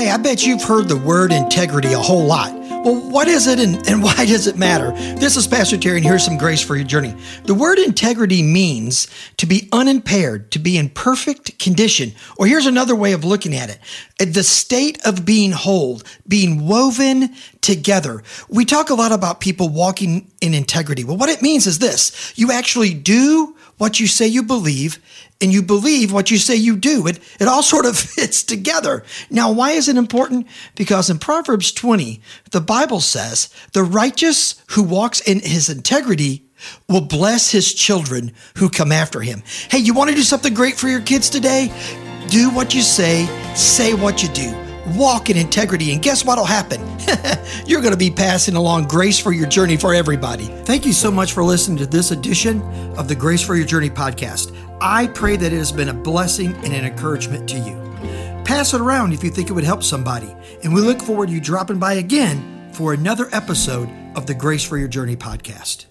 Hey, I bet you've heard the word integrity a whole lot. Well, what is it and why does it matter? This is Pastor Terry, and here's some grace for your journey. The word integrity means to be unimpaired, to be in perfect condition. Or here's another way of looking at it. The state of being whole, being woven together. We talk a lot about people walking in integrity. Well, what it means is this. You actually do what you say you believe, and you believe what you say you do. It all sort of fits together. Now, why is it important? Because in Proverbs 20, the Bible says, the righteous who walks in his integrity will bless his children who come after him. Hey, you want to do something great for your kids today? Do what you say what you do. Walk in integrity, and guess what'll happen? You're going to be passing along grace for your journey for everybody. Thank you so much for listening to this edition of the Grace for Your Journey podcast. I pray that it has been a blessing and an encouragement to you. Pass it around if you think it would help somebody, and we look forward to you dropping by again for another episode of the Grace for Your Journey podcast.